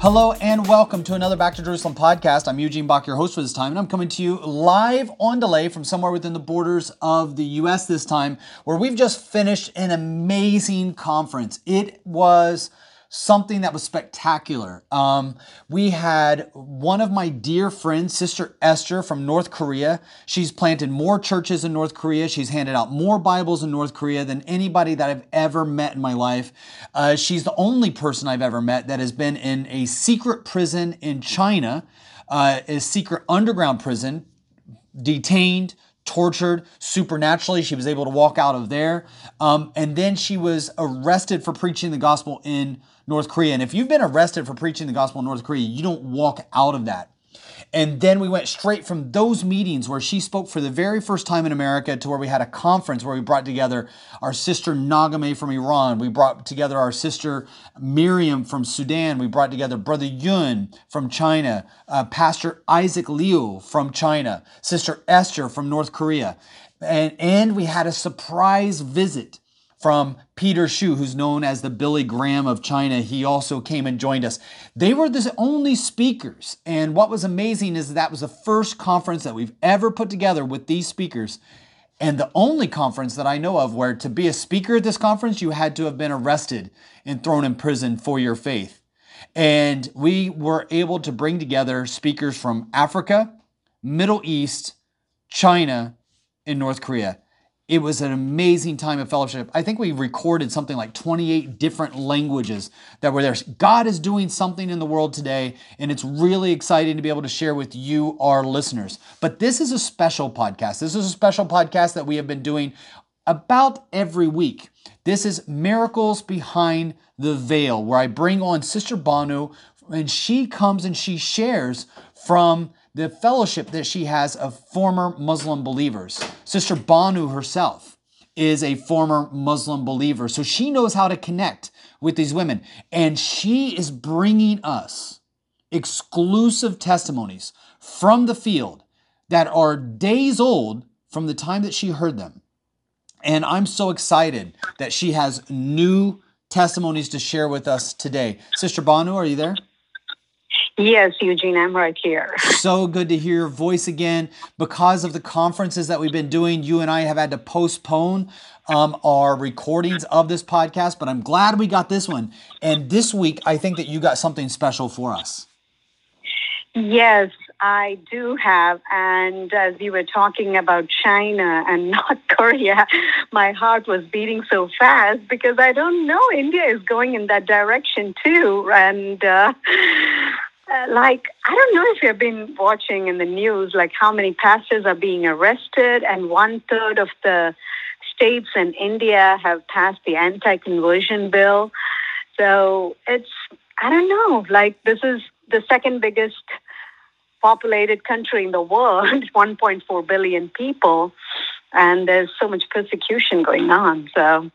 Hello and welcome to another Back to Jerusalem podcast. I'm Eugene Bach, your host for this time, and I'm coming to you live on delay from somewhere within the borders of the U.S. this time, where we've just finished an amazing conference. It was something that was spectacular. We had one of my dear friends, Sister Esther from North Korea. She's planted more churches in North Korea. She's handed out more Bibles in North Korea than anybody that I've ever met in my life. She's the only person I've ever met that has been in a secret prison in China, a secret underground prison, detained, tortured supernaturally. She was able to walk out of there. And then she was arrested for preaching the gospel in North Korea. And if you've been arrested for preaching the gospel in North Korea, you don't walk out of that. And then we went straight from those meetings where she spoke for the very first time in America to where we had a conference where we brought together our sister Nagame from Iran. We brought together our sister Miriam from Sudan. We brought together Brother Yun from China, Pastor Isaac Liu from China, Sister Esther from North Korea. And we had a surprise visit from Peter Xu, who's known as the Billy Graham of China. He also came and joined us. They were the only speakers. And what was amazing is that was the first conference that we've ever put together with these speakers. And the only conference that I know of where to be a speaker at this conference, you had to have been arrested and thrown in prison for your faith. And we were able to bring together speakers from Africa, Middle East, China, and North Korea. It was an amazing time of fellowship. I think we recorded something like 28 different languages that were there. God is doing something in the world today, and it's really exciting to be able to share with you, our listeners. But this is a special podcast. This is a special podcast that we have been doing about every week. This is Miracles Behind the Veil, where I bring on Sister Banu, and she comes and she shares from the fellowship that she has of former Muslim believers. Sister Banu herself is a former Muslim believer, so she knows how to connect with these women. And she is bringing us exclusive testimonies from the field that are days old from the time that she heard them. And I'm so excited that she has new testimonies to share with us today. Sister Banu, are you there? Yes, Eugene, I'm right here. So good to hear your voice again. Because of the conferences that we've been doing, you and I have had to postpone our recordings of this podcast, but I'm glad we got this one. And this week, I think that you got something special for us. Yes, I do have. And as you were talking about China and North Korea, my heart was beating so fast because I don't know, India is going in that direction too. And I don't know if you've been watching in the news, like how many pastors are being arrested, and 1/3 of the states in India have passed the anti-conversion bill. So it's, I don't know, like this is the second biggest populated country in the world, 1.4 billion people, and there's so much persecution going on. So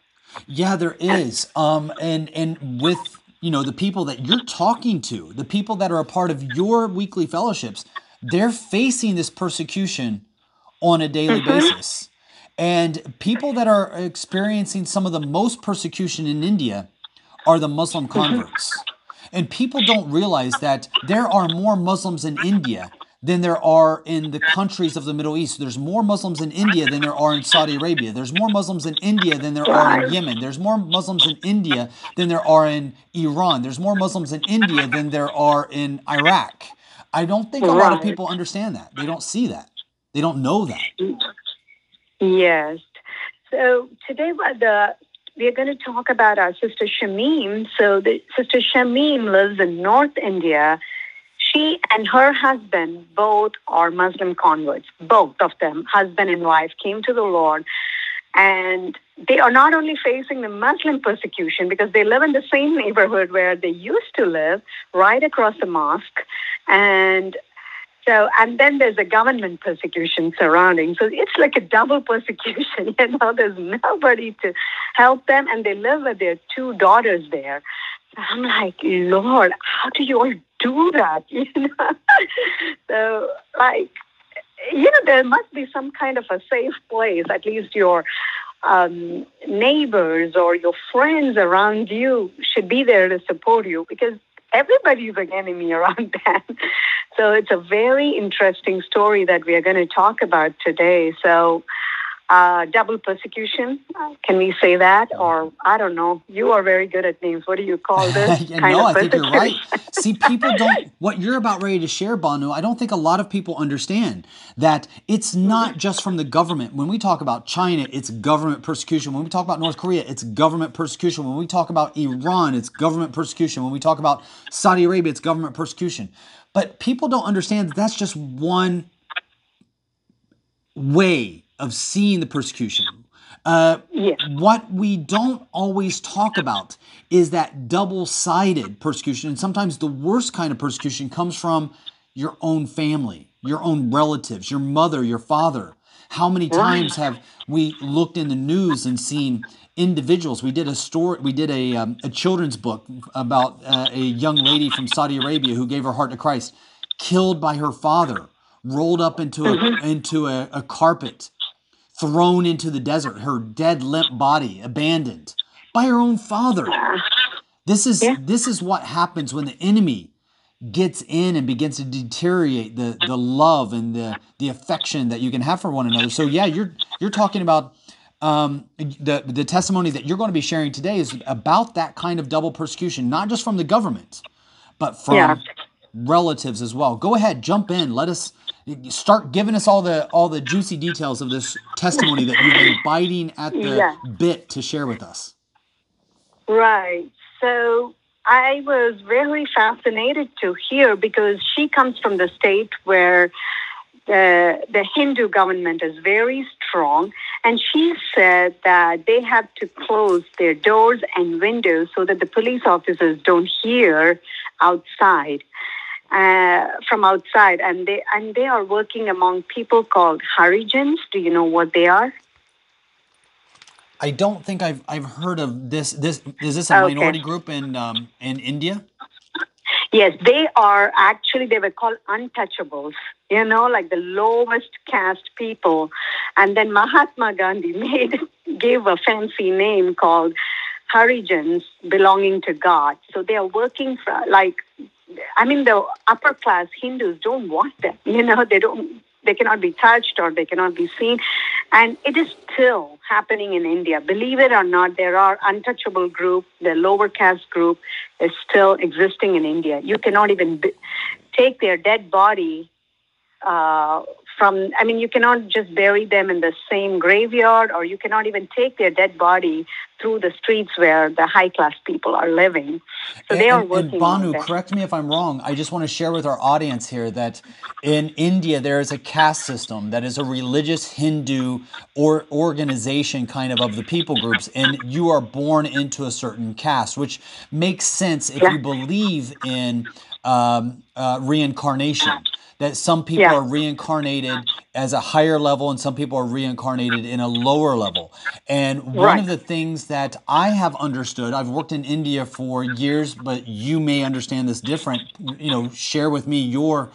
yeah, there is. And with, you know, the people that you're talking to, the people that are a part of your weekly fellowships, they're facing this persecution on a daily basis. And people that are experiencing some of the most persecution in India are the Muslim converts. And people don't realize that there are more Muslims in India than there are in the countries of the Middle East. There's more Muslims in India than there are in Saudi Arabia. There's more Muslims in India than there are in Yemen. There's more Muslims in India than there are in Iran. There's more Muslims in India than there are in Iraq. I don't think a lot of people understand that. They don't see that. They don't know that. Yes. So today we're going to talk about our sister Shamim. So the sister Shamim lives in North India. She and her husband both are Muslim converts. Both of them, husband and wife, came to the Lord. And they are not only facing the Muslim persecution because they live in the same neighborhood where they used to live, right across the mosque. And then there's a government persecution surrounding. So it's like a double persecution. There's nobody to help them. And they live with their two daughters there. I'm like, Lord, how do you all do that? So like, there must be some kind of a safe place. At least your neighbors or your friends around you should be there to support you, because everybody's an enemy around that. So it's a very interesting story that we are going to talk about today. So double persecution, can we say that? Or I don't know. You are very good at names. What do you call this? I think you're right. See, people don't, what you're about ready to share, Banu, I don't think a lot of people understand that it's not just from the government. When we talk about China, it's government persecution. When we talk about North Korea, it's government persecution. When we talk about Iran, it's government persecution. When we talk about Saudi Arabia, it's government persecution. But people don't understand that that's just one way of seeing the persecution. What we don't always talk about is that double-sided persecution. And sometimes the worst kind of persecution comes from your own family, your own relatives, your mother, your father. How many times have we looked in the news and seen individuals? We did a story. We did a children's book about a young lady from Saudi Arabia who gave her heart to Christ, killed by her father, rolled up into a carpet, thrown into the desert, her dead, limp body abandoned by her own father. This is what happens when the enemy gets in and begins to deteriorate the love and the affection that you can have for one another. So yeah, you're talking about the testimony that you're going to be sharing today is about that kind of double persecution, not just from the government, but from relatives as well. Go ahead, jump in. Let us start giving us all the juicy details of this testimony that you've been biting at the bit to share with us. Right. So I was really fascinated to hear, because she comes from the state where the Hindu government is very strong, and she said that they had to close their doors and windows so that the police officers don't hear outside. From outside, and they are working among people called Harijans. Do you know what they are? I don't think I've heard of this. Is this a minority group in India? Yes, they are actually. They were called untouchables. Like the lowest caste people. And then Mahatma Gandhi gave a fancy name called Harijans, belonging to God. So they are working for the upper class Hindus don't want them. They cannot be touched or they cannot be seen. And it is still happening in India. Believe it or not, there are untouchable group, the lower caste group is still existing in India. You cannot even take their dead body you cannot just bury them in the same graveyard, or you cannot even take their dead body through the streets where the high-class people are living. So they are working. And Banu, correct me if I'm wrong, I just want to share with our audience here that in India there is a caste system that is a religious Hindu or organization kind of the people groups, and you are born into a certain caste, which makes sense if you believe in reincarnation. That some people are reincarnated as a higher level and some people are reincarnated in a lower level. And one of the things that I have understood, I've worked in India for years, but you may understand this different. Share with me your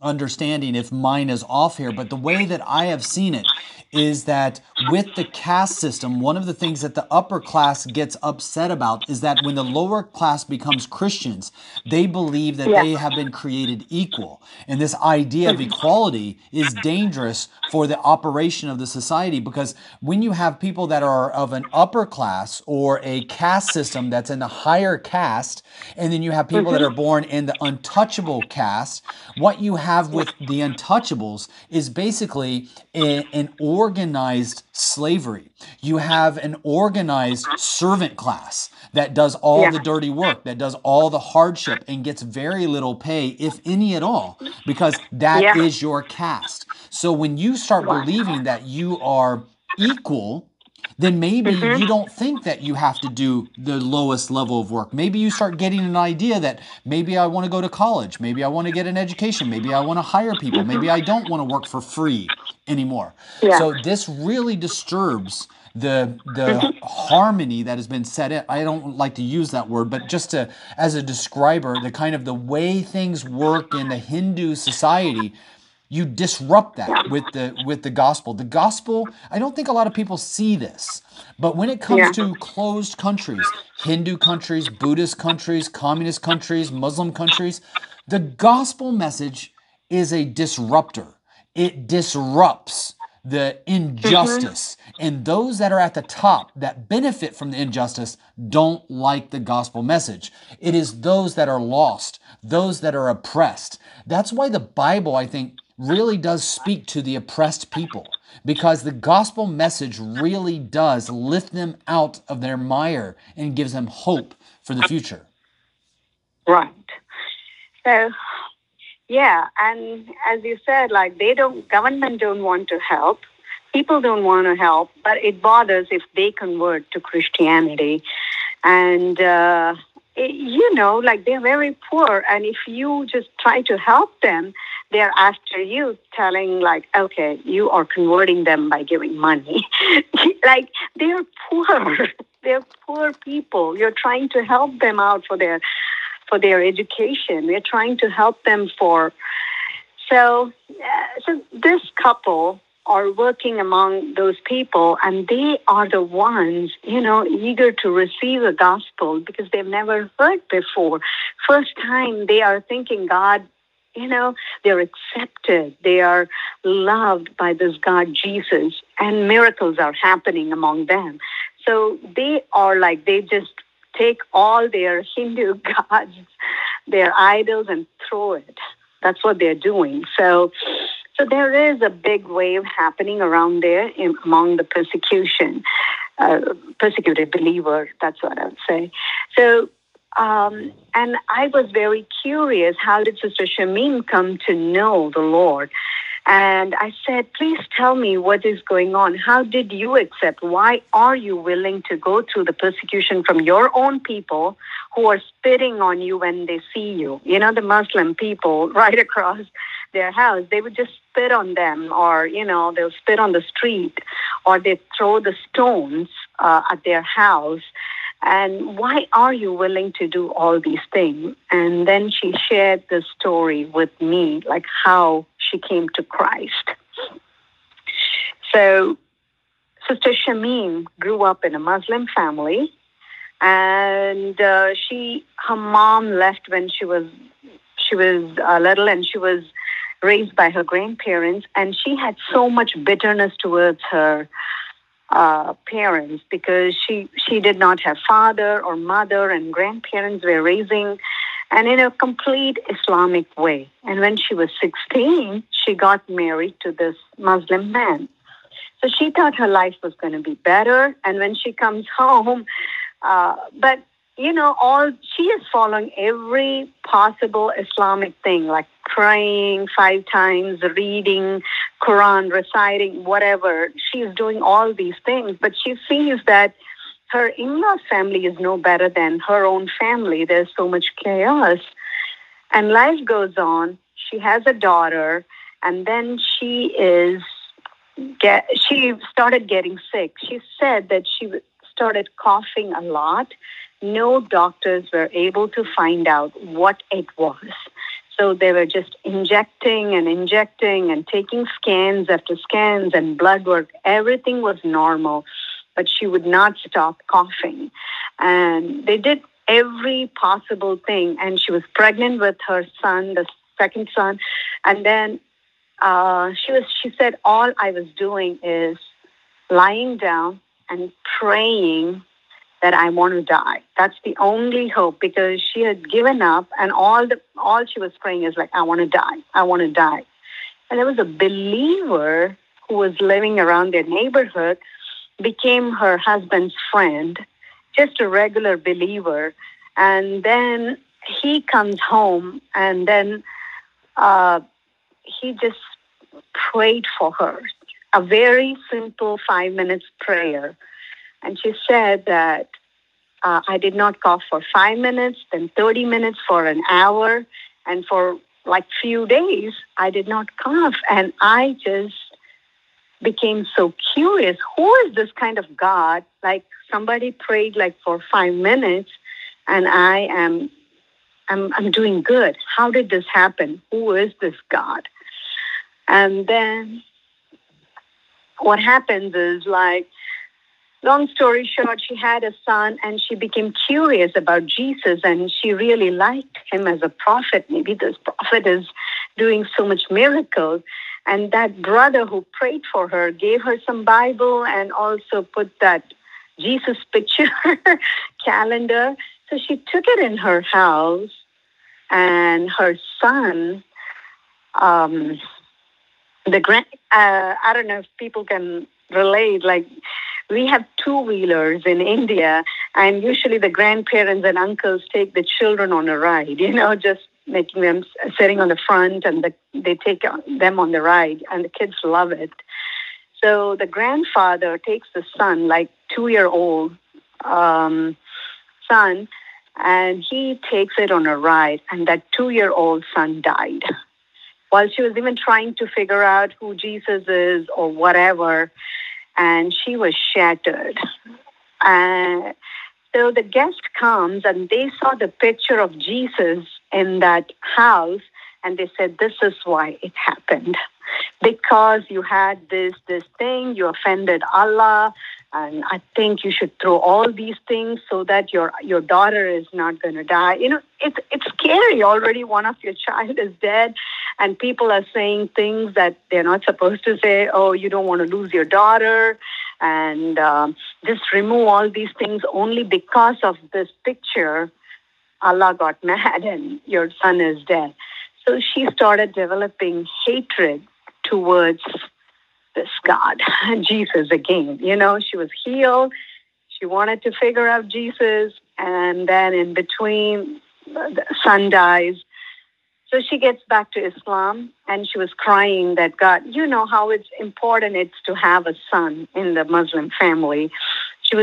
understanding if mine is off here. But the way that I have seen it is that with the caste system, one of the things that the upper class gets upset about is that when the lower class becomes Christians, they believe that they have been created equal. And this idea of equality is dangerous for the operation of the society, because when you have people that are of an upper class or a caste system that's in the higher caste, and then you have people that are born in the untouchable caste, what you have with the untouchables is basically an organized slavery. You have an organized servant class that does all the dirty work, that does all the hardship, and gets very little pay, if any at all, because that is your caste. So when you start believing that you are equal, then maybe you don't think that you have to do the lowest level of work. Maybe you start getting an idea that maybe I want to go to college. Maybe I want to get an education. Maybe I want to hire people. Maybe I don't want to work for free anymore. Yeah. So this really disturbs the harmony that has been set in. I don't like to use that word, but just to, as a describer, the kind of the way things work in the Hindu society, you disrupt that with the gospel. The gospel, I don't think a lot of people see this, but when it comes to closed countries, Hindu countries, Buddhist countries, communist countries, Muslim countries, the gospel message is a disruptor. It disrupts the injustice. And those that are at the top that benefit from the injustice don't like the gospel message. It is those that are lost, those that are oppressed. That's why the Bible, I think, really does speak to the oppressed people, because the gospel message really does lift them out of their mire and gives them hope for the future. Right. So, yeah, and as you said, like government don't want to help, people don't want to help, but it bothers if they convert to Christianity, and they're very poor, and if you just try to help them, they're after you, telling okay, you are converting them by giving money. They're poor. They're poor people. You're trying to help them out for their education. We're trying to help them so this couple are working among those people, and they are the ones, eager to receive the gospel because they've never heard before. First time they are thinking God, they're accepted, they are loved by this God, Jesus, and miracles are happening among them. So they are they just take all their Hindu gods, their idols, and throw it. That's what they're doing. So there is a big wave happening around there among the persecuted believer. That's what I would say. So, and I was very curious, how did Sister Shamim come to know the Lord? And I said, please tell me what is going on. How did you accept? Why are you willing to go through the persecution from your own people who are spitting on you when they see you? The Muslim people right across their house, they would just spit on them, or, they'll spit on the street, or they throw the stones at their house. And why are you willing to do all these things? And then she shared the story with me, how she came to Christ. So Sister Shamim grew up in a Muslim family, and her mom left when she was little, and she was raised by her grandparents, and she had so much bitterness towards her parents because she did not have father or mother, and grandparents were raising, and in a complete Islamic way. And when she was 16, she got married to this Muslim man. So she thought her life was going to be better. And when she comes home, she is following every possible Islamic thing, like praying 5 times, reading Quran, reciting, whatever. She's doing all these things, but she sees that her in-law family is no better than her own family. There's so much chaos. And life goes on. She has a daughter, and then she started getting sick. She said that she started coughing a lot. No doctors were able to find out what it was. So they were just injecting and taking scans after scans and blood work. Everything was normal, but she would not stop coughing. And they did every possible thing. And she was pregnant with her son, the second son. And then she said, all I was doing is lying down and praying that I want to die. That's the only hope, because she had given up, and all she was praying is I want to die. I want to die. And there was a believer who was living around their neighborhood, became her husband's friend, just a regular believer. And then he comes home, and then he just prayed for her. a very simple 5 minutes prayer. And she said that I did not cough for 5 minutes, then 30 minutes, for an hour, and for like few days, I did not cough. And I just became so curious. Who is this kind of God? Like somebody prayed like for 5 minutes, and I'm doing good. How did this happen? Who is this God? And then what happens is, like, long story short, she had a son and she became curious about Jesus, and she really liked him as a prophet. Maybe this prophet is doing so much miracles. And that brother who prayed for her gave her some Bible and also put that Jesus picture calendar. So she took it in her house, and her son, I don't know if people can relate, like, we have two-wheelers in India, and usually the grandparents and uncles take the children on a ride, you know, just making them sitting on the front, and they take them on the ride, and the kids love it. So the grandfather takes the son, like two-year-old son, and he takes it on a ride, and that two-year-old son died. While she was even trying to figure out who Jesus is or whatever, and she was shattered. So the guest comes, and they saw the picture of Jesus in that house, and they said, this is why it happened. Because you had this thing, you offended Allah, and I think you should throw all these things so that your daughter is not going to die. You know, it's scary already. One of your child is dead, and people are saying things that they're not supposed to say. Oh, you don't want to lose your daughter, and just remove all these things. Only because of this picture, Allah got mad and your son is dead. So she started developing hatred towards this God, Jesus again. You know, she was healed. She wanted to figure out Jesus. And then in between, the son dies. So she gets back to Islam, and she was crying that God, you know how it's important it's to have a son in the Muslim family. She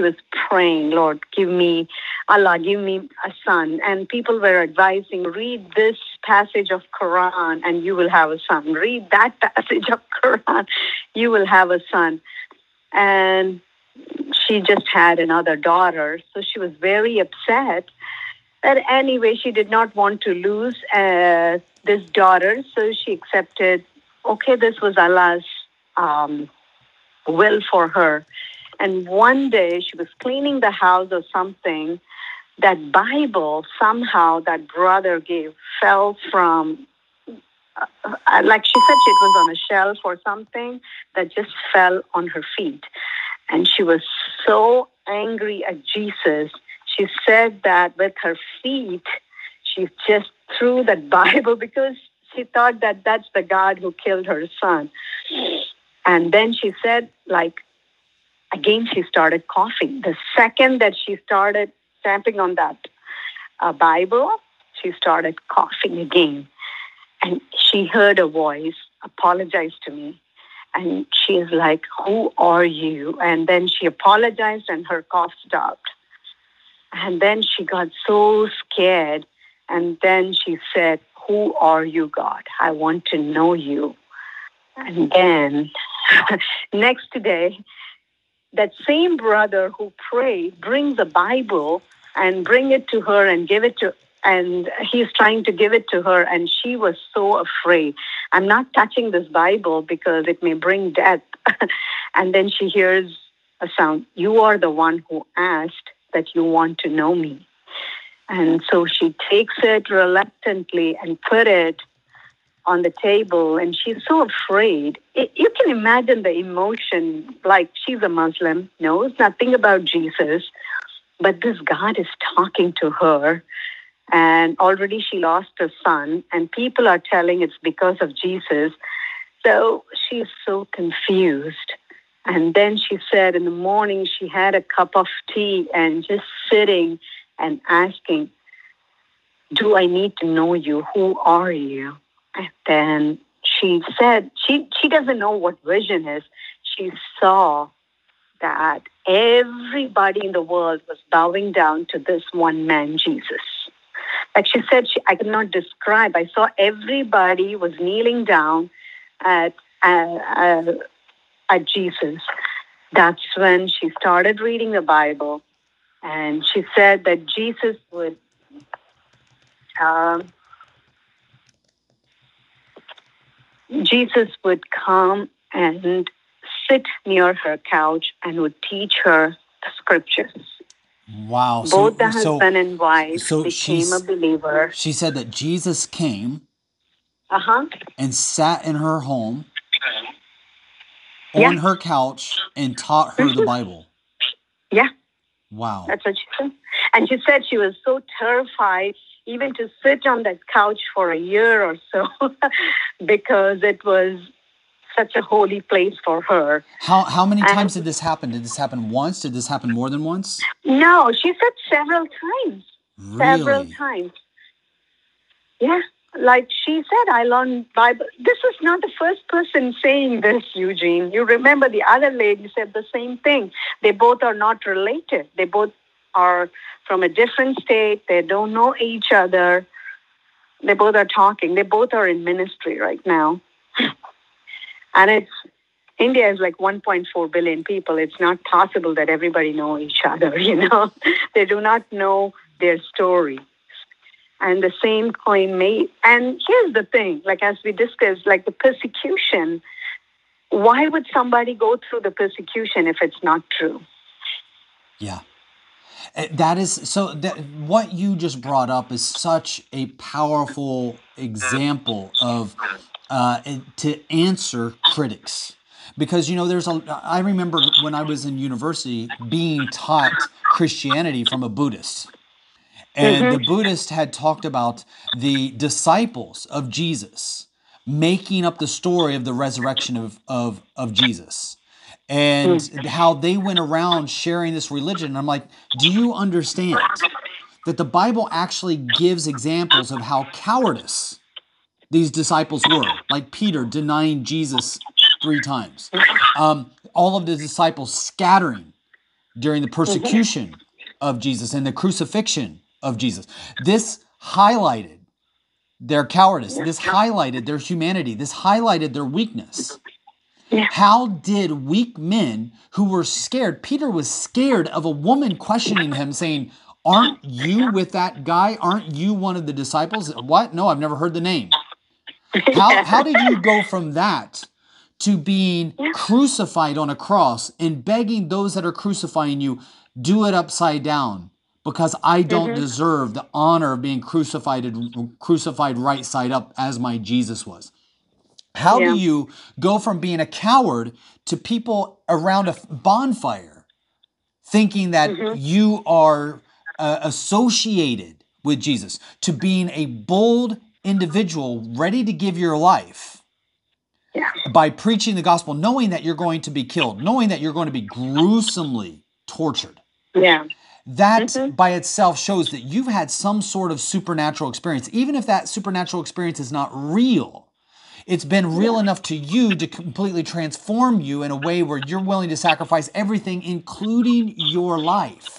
was praying, Lord, give me a son. And people were advising, read this passage of Quran and you will have a son. Read that passage of Quran, you will have a son. And she just had another daughter. So she was very upset. But anyway, she did not want to lose this daughter. So she accepted, okay, this was Allah's will for her. And one day she was cleaning the house or something, that Bible somehow that brother gave fell from, like she said it was on a shelf or something, that just fell on her feet. And she was so angry at Jesus. She said that with her feet, she just threw that Bible because she thought that that's the God who killed her son. And then she said, like, again, she started coughing. The second that she started stamping on that Bible, she started coughing again. And she heard a voice, apologize to me. And she is like, who are you? And then she apologized and her cough stopped. And then she got so scared. And then she said, who are you, God? I want to know you. And then next day, that same brother who prayed brings a Bible and bring it to her and give it to, and he's trying to give it to her, and she was so afraid. I'm not touching this Bible because it may bring death. And then she hears a sound. You are the one who asked that you want to know me. And so she takes it reluctantly and put it on the table, and she's so afraid. You can imagine the emotion, like she's a Muslim, knows nothing about Jesus, but this God is talking to her, and already she lost her son, and people are telling it's because of Jesus. So she's so confused. And then she said in the morning she had a cup of tea and just sitting and asking, do I need to know you? Who are you? And then she she said she doesn't know what vision is. She saw that everybody in the world was bowing down to this one man, Jesus. Like she said, I could not describe. I saw everybody was kneeling down at Jesus. That's when she started reading the Bible, and she said that Jesus would come and sit near her couch and would teach her the scriptures. Wow. Both the husband and wife became a believer. She said that Jesus came and sat in her home on her couch and taught her the Bible. Yeah. Wow. That's what she said. And she said she was so terrified even to sit on that couch for a year or so because it was such a holy place for her. How many times did this happen? Did this happen once? Did this happen more than once? No, she said several times. Really? Several times. Yeah. Like she said, I learned Bible. This is not the first person saying this, Eugene. You remember the other lady said the same thing. They both are not related. They both are from a different state. They don't know each other. They both are talking. They both are in ministry right now. And India is like 1.4 billion people. It's not possible that everybody know each other, you know. They do not know their story. And the same claim made. And here's the thing, like as we discussed, like the persecution, why would somebody go through the persecution if it's not true? Yeah. That is, what you just brought up is such a powerful example of to answer critics, because you know I remember when I was in university being taught Christianity from a Buddhist, and the Buddhist had talked about the disciples of Jesus making up the story of the resurrection of Jesus, and how they went around sharing this religion. And I'm like, do you understand that the Bible actually gives examples of how cowardice these disciples were, like Peter denying Jesus 3 times. All of the disciples scattering during the persecution of Jesus and the crucifixion of Jesus. This highlighted their cowardice. This highlighted their humanity. This highlighted their weakness. How did weak men who were scared, Peter was scared of a woman questioning him saying, aren't you with that guy? Aren't you one of the disciples? What? No, I've never heard the name. How did you go from that to being crucified on a cross and begging those that are crucifying you, do it upside down because I don't deserve the honor of being crucified right side up as my Jesus was? How do you go from being a coward to people around a bonfire thinking that you are associated with Jesus to being a bold individual ready to give your life by preaching the gospel, knowing that you're going to be killed, knowing that you're going to be gruesomely tortured. Yeah. That by itself shows that you've had some sort of supernatural experience, even if that supernatural experience is not real. It's been real enough to you to completely transform you in a way where you're willing to sacrifice everything, including your life.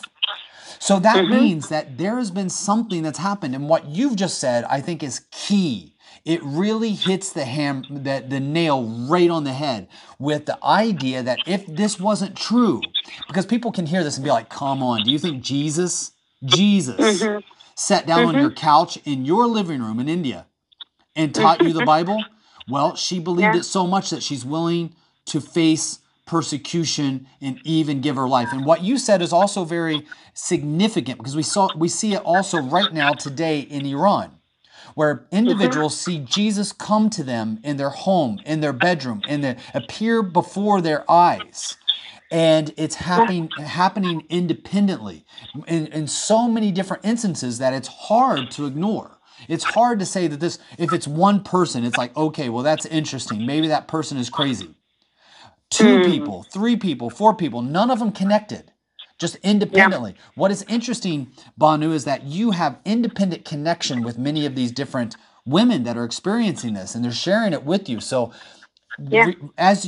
So that means that there has been something that's happened. And what you've just said, I think, is key. It really hits the nail right on the head with the idea that if this wasn't true, because people can hear this and be like, come on, do you think Jesus sat down on your couch in your living room in India and taught you the Bible? Well, she believed it so much that she's willing to face persecution and even give her life. And what you said is also very significant because we see it also right now today in Iran, where individuals see Jesus come to them in their home, in their bedroom, and they appear before their eyes. And it's happening independently in so many different instances that it's hard to ignore. It's hard to say that this, if it's one person, it's like, okay, well, that's interesting. Maybe that person is crazy. 2 people, 3 people, 4 people, none of them connected, just independently. Yeah. What is interesting, Banu, is that you have independent connection with many of these different women that are experiencing this, and they're sharing it with you. So yeah, as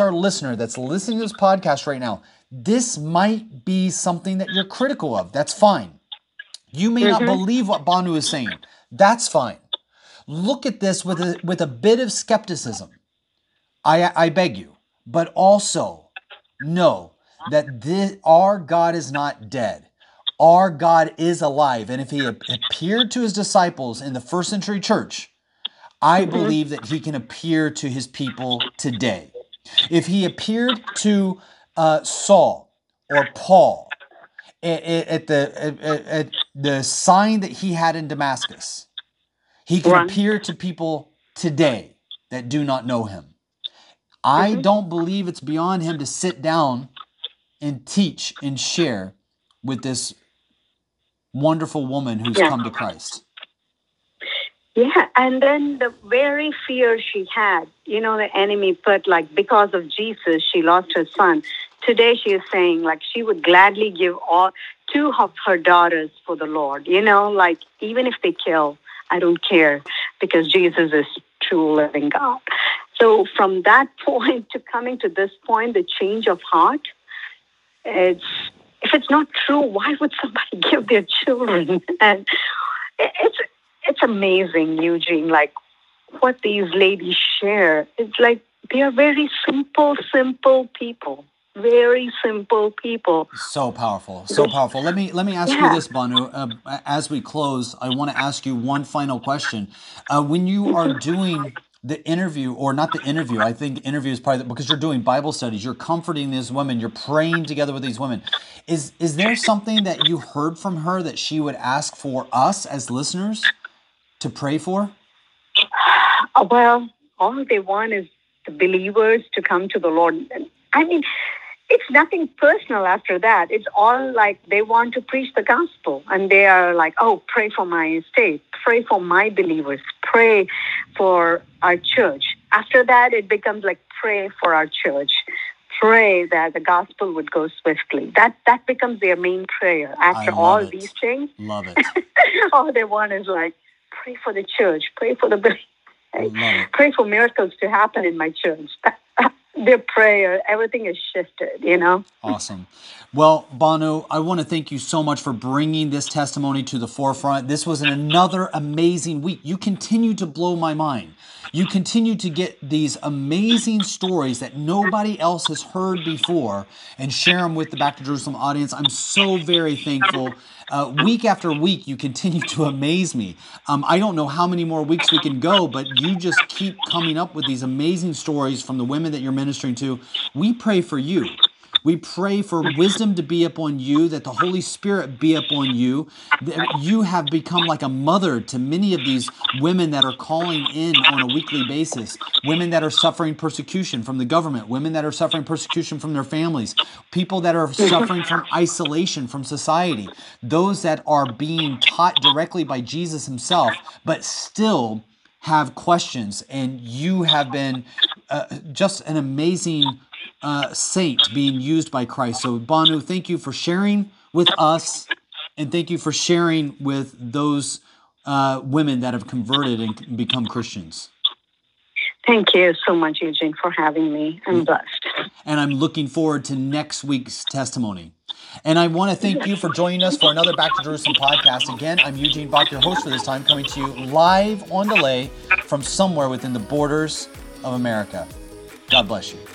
our listener that's listening to this podcast right now, this might be something that you're critical of. That's fine. You may not believe what Banu is saying. That's fine. Look at this with a bit of skepticism, I beg you. But also know that our God is not dead. Our God is alive. And if he appeared to his disciples in the first century church, I believe that he can appear to his people today. If he appeared to Saul or Paul at the sign that he had in Damascus, he can appear to people today that do not know him. I don't believe it's beyond him to sit down and teach and share with this wonderful woman who's come to Christ. Yeah, and then the very fear she had, the enemy put, because of Jesus, she lost her son. Today she is saying, she would gladly give all 2 of her daughters for the Lord. Even if they kill, I don't care, because Jesus is true living God. So from that point to coming to this point, the change of heart, if it's not true, why would somebody give their children? And it's amazing, Eugene, what these ladies share. It's they are very simple people. Very simple people. So powerful, so powerful. Let me ask you this, Banu. As we close, I want to ask you one final question. When you are doing the interview, or not the interview, I think interview is probably because you're doing Bible studies, you're comforting these women, you're praying together with these women. Is there something that you heard from her that she would ask for us as listeners to pray for? Well, all they want is the believers to come to the Lord. It's nothing personal after that. It's all they want to preach the gospel. And they are pray for my state. Pray for my believers. Pray for our church. After that, it becomes pray for our church. Pray that the gospel would go swiftly. That becomes their main prayer. After all these things, love it. All they want is pray for the church. Pray for the believers. Pray for miracles to happen in my church. Their prayer, everything is shifted, Awesome. Well, Banu, I want to thank you so much for bringing this testimony to the forefront. This was another amazing week. You continue to blow my mind. You continue to get these amazing stories that nobody else has heard before and share them with the Back to Jerusalem audience. I'm so very thankful. Week after week, you continue to amaze me. I don't know how many more weeks we can go, but you just keep coming up with these amazing stories from the women that you're ministering to. We pray for you. We pray for wisdom to be upon you, that the Holy Spirit be upon you, that you have become like a mother to many of these women that are calling in on a weekly basis, women that are suffering persecution from the government, women that are suffering persecution from their families, people that are suffering from isolation from society, those that are being taught directly by Jesus himself, but still have questions. And you have been just an amazing saint being used by Christ. So Banu, thank you for sharing with us, and thank you for sharing with those women that have converted and become Christians. Thank you so much, Eugene, for having me. I'm blessed. And I'm looking forward to next week's testimony. And I want to thank you for joining us for another Back to Jerusalem podcast. Again, I'm Eugene Bach, your host for this time, coming to you live on delay from somewhere within the borders of America. God bless you.